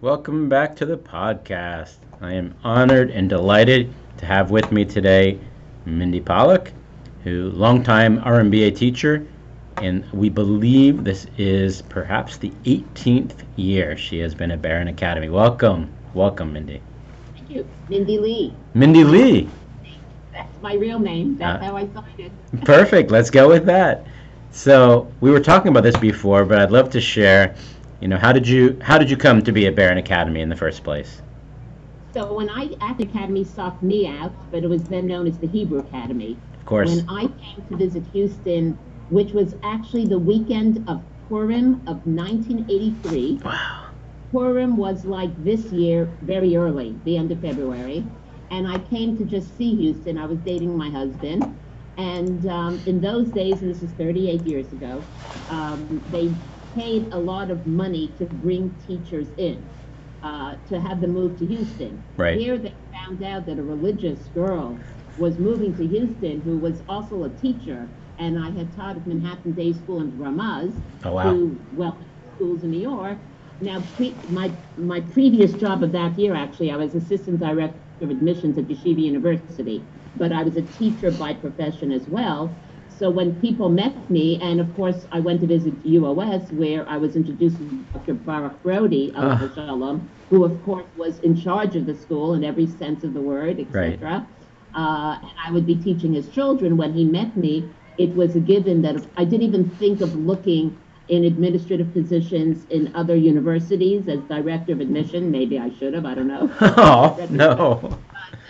Welcome back to the podcast. I am honored and delighted to have with me today Mindeleah Pollak, who longtime RMBA teacher, and we believe this is perhaps the 18th year she has been at Beren Academy. Welcome, Mindy. Thank you, Mindeleah. That's my real name. That's how I signed it. Perfect. Let's go with that. So we were talking about this before, but I'd love to share. How did you come to be at Beren Academy in the first place? So when I at the academy sought me out, but it was then known as the Hebrew Academy. Of course. When I came to visit Houston, which was actually the weekend of Purim of 1983. Wow. Purim was like this year, very early, the end of February, and I came to just see Houston. I was dating my husband, and in those days, and this is 38 years ago, they paid a lot of money to bring teachers in, to have them move to Houston. Right. Here they found out that a religious girl was moving to Houston who was also a teacher, and I had taught at Manhattan Day School in Ramaz, two well-known schools in New York. Now, my previous job of that year, actually, I was assistant director of admissions at Yeshiva University, but I was a teacher by profession as well. So when people met me, and of course I went to visit UOS, where I was introduced to Dr. Baruch Brody, who of course was in charge of the school in every sense of the word, etc. Right. And I would be teaching his children. When he met me, it was a given that I didn't even think of looking in administrative positions in other universities as director of admission. Maybe I should have, I don't know. Oh, no.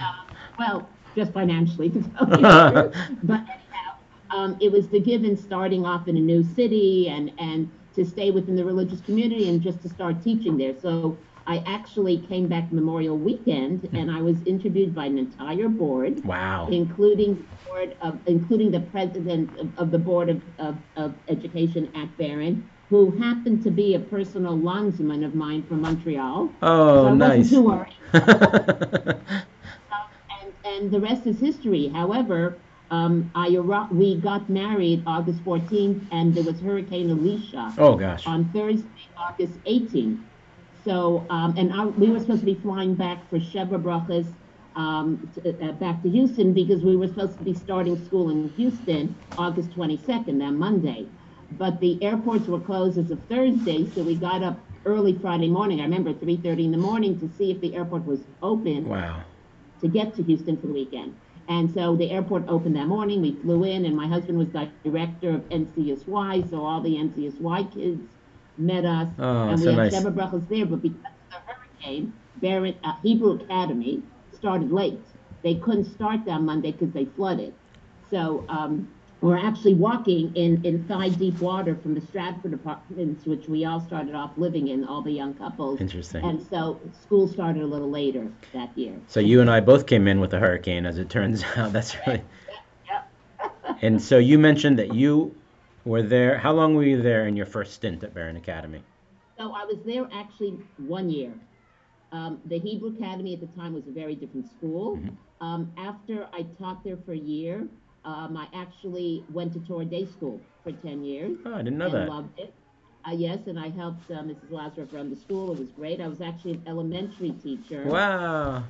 But, well, just financially, to tell you the truth. But it was the given starting off in a new city and to stay within the religious community and just to start teaching there. So I actually came back Memorial Weekend and I was interviewed by an entire board. Wow. Including the president of the Board of Education at Beren, who happened to be a personal linesman of mine from Montreal. Oh, so nice. I wasn't too worried. And the rest is history. However, we got married August 14th, and there was Hurricane Alicia on Thursday, August 18th. So, we were supposed to be flying back for Sheva Brachos back to Houston because we were supposed to be starting school in Houston August 22nd, that Monday. But the airports were closed as of Thursday, so we got up early Friday morning. I remember 3:30 in the morning to see if the airport was open to get to Houston for the weekend. And so the airport opened that morning. We flew in, and my husband was director of NCSY, so all the NCSY kids met us. Oh, and we had Sheva Brachos there, but because of the hurricane, Beren Hebrew Academy started late. They couldn't start that Monday because they flooded. So we're actually walking in thigh-deep water from the Stratford apartments, which we all started off living in, all the young couples. Interesting. And so school started a little later that year. So you and I both came in with a hurricane, as it turns out. That's right. Yep. And so you mentioned that you were there. How long were you there in your first stint at Beren Academy? So I was there actually 1 year. The Hebrew Academy at the time was a very different school. Mm-hmm. After I taught there for a year, I actually went to Torah Day School for 10 years. Oh, I didn't know that. I loved it. Yes, and I helped Mrs. Lazarus run the school. It was great. I was actually an elementary teacher. Wow. If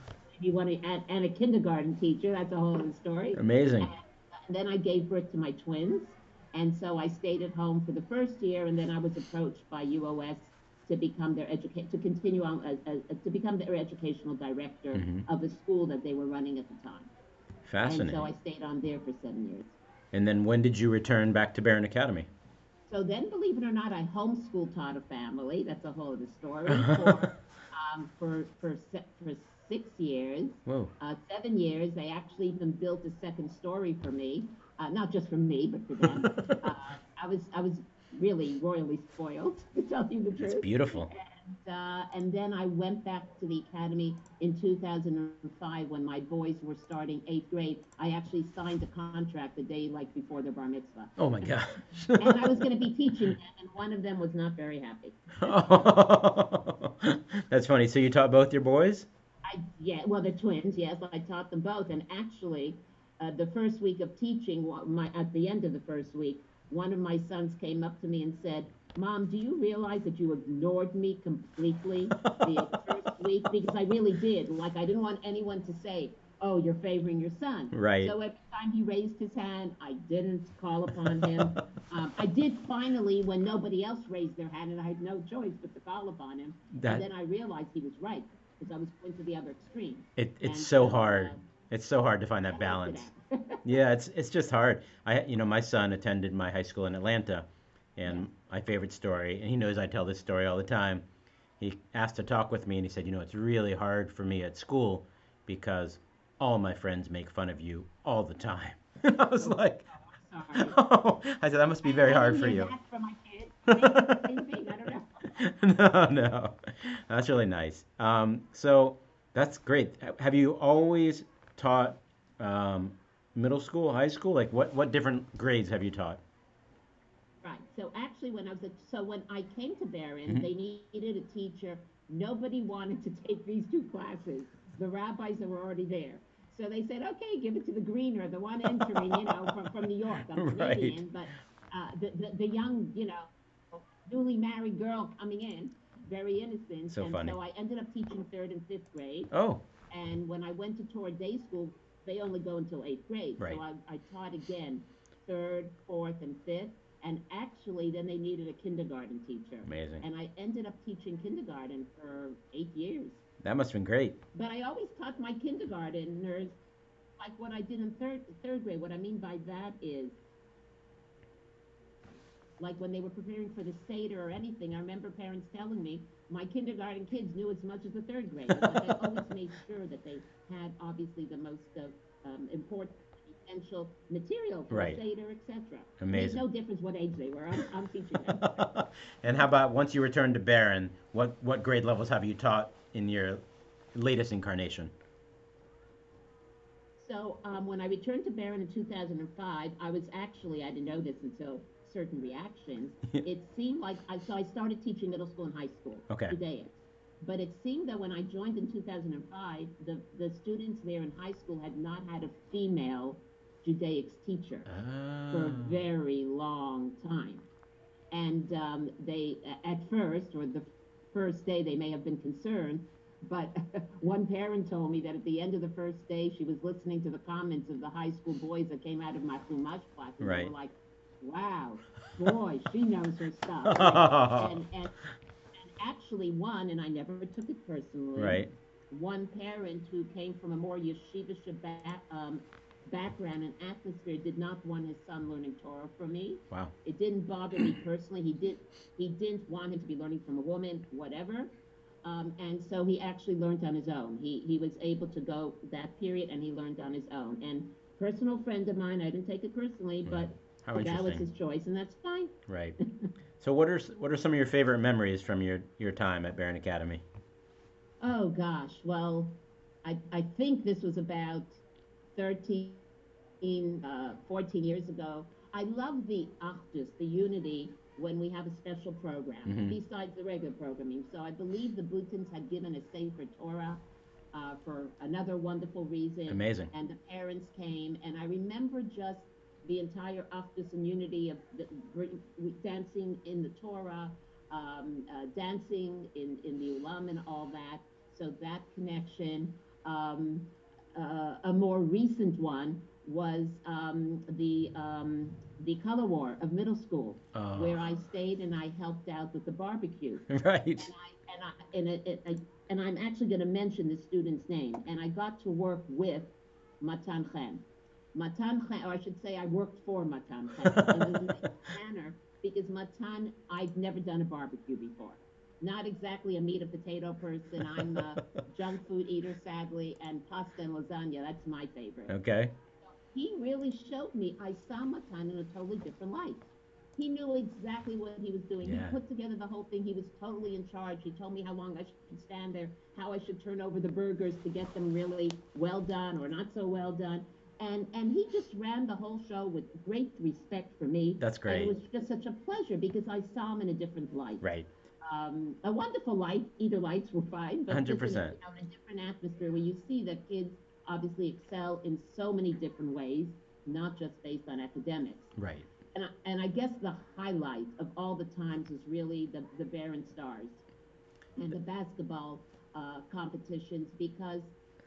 you want to, and a kindergarten teacher. That's a whole other story. Amazing. And then I gave birth to my twins. And so I stayed at home for the first year, and then I was approached by UOS to become their educational director mm-hmm. of the school that they were running at the time. Fascinating. And so I stayed on there for 7 years. And then when did you return back to Beren Academy? So then, believe it or not, I homeschool taught a family. That's a whole other story. For 6 years. Whoa. 7 years. They actually even built a second story for me. Not just for me, but for them. I was really royally spoiled, to tell you the truth. It's beautiful. And then I went back to the academy in 2005 when my boys were starting 8th grade. I actually signed a contract the day before their bar mitzvah. Oh, my gosh. And I was going to be teaching them, and one of them was not very happy. Oh, that's funny. So you taught both your boys? They're twins, yes. I taught them both. And actually, the first week of teaching, at the end of the first week, one of my sons came up to me and said, Mom, do you realize that you ignored me completely the first week? Because I really did. Like, I didn't want anyone to say, oh, you're favoring your son. Right. So every time he raised his hand, I didn't call upon him. I did finally, when nobody else raised their hand, and I had no choice but to call upon him. And then I realized he was right, because I was going to the other extreme. It's so hard. It's so hard to find that balance. Yeah, it's just hard. My son attended my high school in Atlanta, and my favorite story, and he knows I tell this story all the time. He asked to talk with me, and he said, it's really hard for me at school because all my friends make fun of you all the time. I was like, oh, I said, that must be very hard for you. No, that's really nice. So that's great. Have you always taught middle school, high school? Like, what different grades have you taught? Right. So actually, when I came to Beren, they needed a teacher. Nobody wanted to take these two classes. The rabbis that were already there. So they said, okay, give it to the greener, the one entering, from New York. I'm Canadian, but the young, newly married girl coming in, very innocent. So funny. So I ended up teaching 3rd and 5th grade. Oh. And when I went to Torah Day School, they only go until 8th grade. Right. So I taught again 3rd, 4th, and 5th. And actually, then they needed a kindergarten teacher. Amazing. And I ended up teaching kindergarten for 8 years. That must have been great. But I always taught my kindergarteners like what I did in third grade. What I mean by that is, like when they were preparing for the Seder or anything, I remember parents telling me my kindergarten kids knew as much as the 3rd grade. But I always made sure that they had obviously the most important essential material for the Seder, etc. Amazing. There's no difference what age they were. I'm teaching them. And how about once you return to Beren, what grade levels have you taught in your latest incarnation? So when I returned to Beren in 2005, I didn't know this until certain reactions. It seemed like, I started teaching middle school and high school. Okay. Judaic. But it seemed that when I joined in 2005, the students there in high school had not had a female Judaics teacher for a very long time. And they, at first, or the first day, they may have been concerned, but one parent told me that at the end of the first day, she was listening to the comments of the high school boys that came out of my Chumash class, and they were like, wow, boy, she knows her stuff. And actually one, and I never took it personally, one parent who came from a more yeshivish background and atmosphere did not want his son learning Torah from me. Wow. It didn't bother me personally. He didn't want him to be learning from a woman, whatever. And so he actually learned on his own. He was able to go that period and he learned on his own. And personal friend of mine, I didn't take it personally, but that was his choice and that's fine. Right. So what are some of your favorite memories from your time at Beren Academy? Oh gosh. Well, I think this was about 14 years ago. I love the achdus, the unity, when we have a special program, besides the regular programming. So I believe the Butins had given a Sefer Torah for another wonderful reason. Amazing. And the parents came, and I remember just the entire achdus and unity of dancing in the Torah, dancing in the ulam and all that. So that connection. A more recent one was the color war of middle school, where I stayed and I helped out with the barbecue. Right. And I'm actually going to mention the student's name. And I got to work with Matan Chen. Matan Chen, or I should say I worked for Matan Chen. In a nice manner, because Matan, I'd never done a barbecue before. Not exactly a meat and potato person. I'm a junk food eater, sadly, and pasta and lasagna. That's my favorite. Okay. So he really showed me. I saw Matan in a totally different light. He knew exactly what he was doing. Yeah. He put together the whole thing. He was totally in charge. He told me how long I should stand there, how I should turn over the burgers to get them really well done or not so well done. And he just ran the whole show with great respect for me. That's great. And it was just such a pleasure because I saw him in a different light. Right. A wonderful light, either lights were fine, but 100%. Just in a different atmosphere where you see that kids obviously excel in so many different ways, not just based on academics. Right. And I guess the highlight of all the times is really the Beren Stars and the basketball competitions, because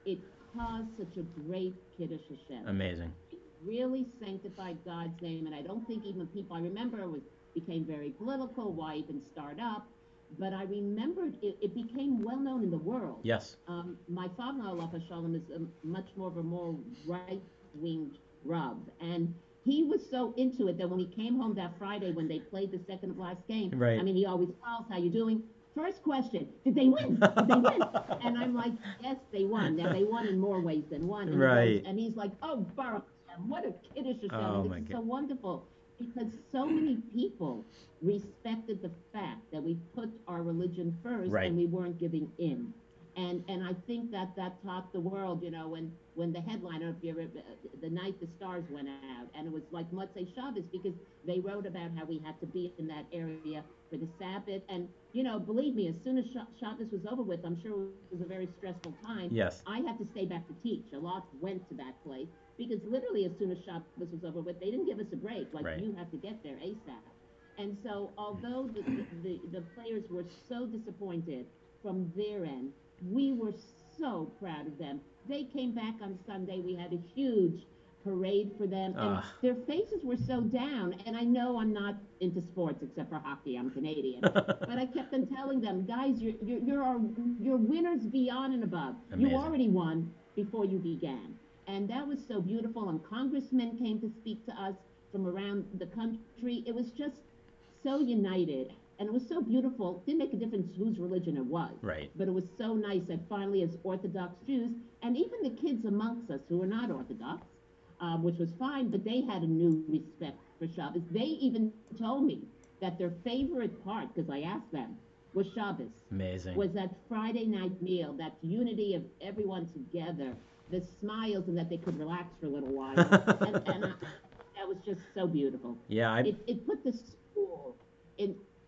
it caused such a great Kiddush Hashem. Amazing. It really sanctified God's name, and I don't think even people, I remember it became very political, why even start up? But I remembered it became well known in the world. Yes. My father-in-law, Alav Hashalom, is much more of a more right-winged Rav, and he was so into it that when he came home that Friday when they played the second of last game, right. I mean, he always calls, how you doing? First question, did they win? Did they win? And I'm like, yes, they won. Now, they won in more ways than one. And right. And he's like, oh, Baruch Hashem, what a Kiddush Hashem. Oh, it's so wonderful, because so many people respected the fact that we put our religion first, right. and we weren't giving in. And I think that taught the world, you know, when the headline, if you ever, the night the stars went out, and it was like Motzei Shabbos, because they wrote about how we had to be in that area for the Sabbath. And, you know, believe me, as soon as Shabbos was over with, I'm sure it was a very stressful time. Yes. I had to stay back to teach. A lot went to that place, because literally as soon as Shabbos was over with, they didn't give us a break. Like, right. you have to get there ASAP. And so although the players were so disappointed from their end, we were so proud of them. They came back on Sunday. We had a huge parade for them. And their faces were so down. And I know I'm not into sports except for hockey. I'm Canadian. But I kept on telling them, guys, you're winners beyond and above. Amazing. You already won before you began. And that was so beautiful. And congressmen came to speak to us from around the country. It was just so united. And it was so beautiful. It didn't make a difference whose religion it was. Right. But it was so nice that finally, as Orthodox Jews, and even the kids amongst us who were not Orthodox, which was fine, but they had a new respect for Shabbos. They even told me that their favorite part, because I asked them, was Shabbos. Amazing. Was that Friday night meal, that unity of everyone together, the smiles, and that they could relax for a little while. and that was just so beautiful. Yeah. It put the school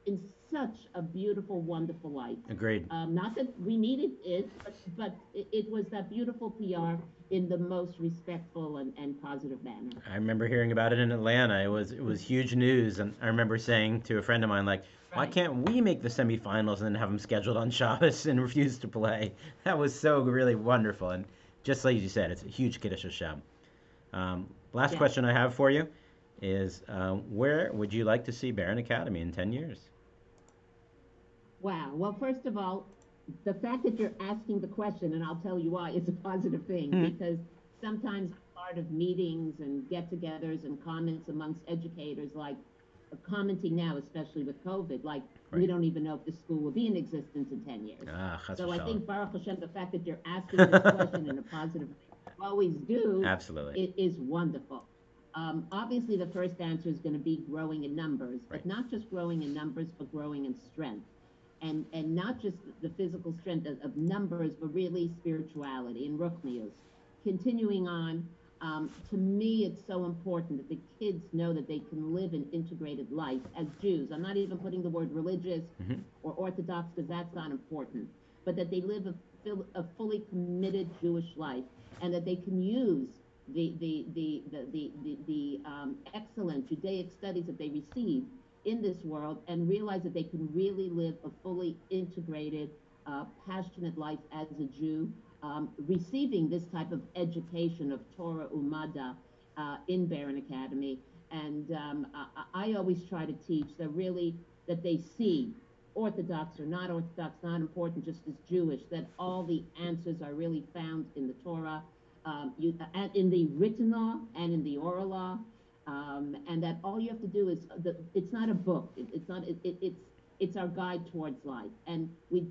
in such a beautiful, wonderful light. Agreed. Not that we needed it, but it was that beautiful PR in the most respectful and positive manner. I remember hearing about it in Atlanta. It was huge news, and I remember saying to a friend of mine, like, right. why can't we make the semifinals and then have them scheduled on Shabbos and refuse to play? That was so really wonderful, and just like you said, it's a huge Kiddush Hashem. Last question I have for you is, where would you like to see Beren Academy in 10 years? Wow. Well, first of all, the fact that you're asking the question, and I'll tell you why, it's a positive thing, because sometimes part of meetings and get-togethers and comments amongst educators, like commenting now, especially with COVID, like, right. we don't even know if the school will be in existence in 10 years. So I think, Baruch Hashem, the fact that you're asking this question in a positive way, you always do, absolutely, it is wonderful. Obviously, the first answer is going to be growing in numbers, right. but not just growing in numbers, but growing in strength. And not just the physical strength of numbers, but really spirituality and ruchnius. Continuing on, to me, it's so important that the kids know that they can live an integrated life as Jews. I'm not even putting the word religious or Orthodox, because that's not important, but that they live a fully committed Jewish life, and that they can use the excellent Judaic studies that they receive in this world, and realize that they can really live a fully integrated, passionate life as a Jew, receiving this type of education of Torah Umada in Beren Academy. And I always try to teach that really that they see Orthodox or not Orthodox, not important, just as Jewish, that all the answers are really found in the Torah. In the written law and in the oral law, and that all you have to do is, it's not a book, it's our guide towards life, and we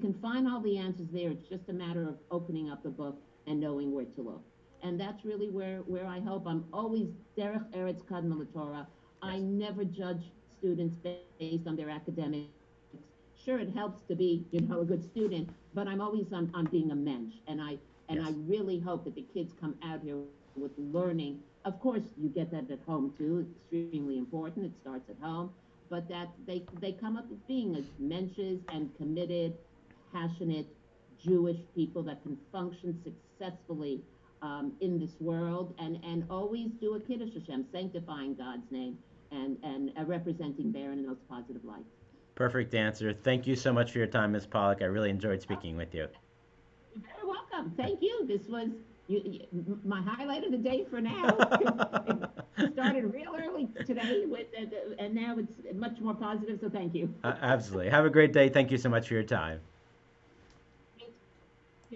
can find all the answers there. It's just a matter of opening up the book and knowing where to look, and that's really where I hope. I'm always Derech Eretz Kadmah LaTorah. I never judge students based on their academics. Sure, it helps to be, you know, a good student, but I'm always on being a mensch, and I really hope that the kids come out here with learning. Of course, you get that at home, too. It's extremely important. It starts at home. But that they come up as being as mensches and committed, passionate Jewish people that can function successfully in this world, and always do a Kiddush Hashem, sanctifying God's name, and representing Beren in the most positive light. Perfect answer. Thank you so much for your time, Ms. Pollak. I really enjoyed speaking with you. You're very welcome. Thank you. This was my highlight of the day for now. It started real early today, and now it's much more positive, so thank you. Absolutely. Have a great day. Thank you so much for your time.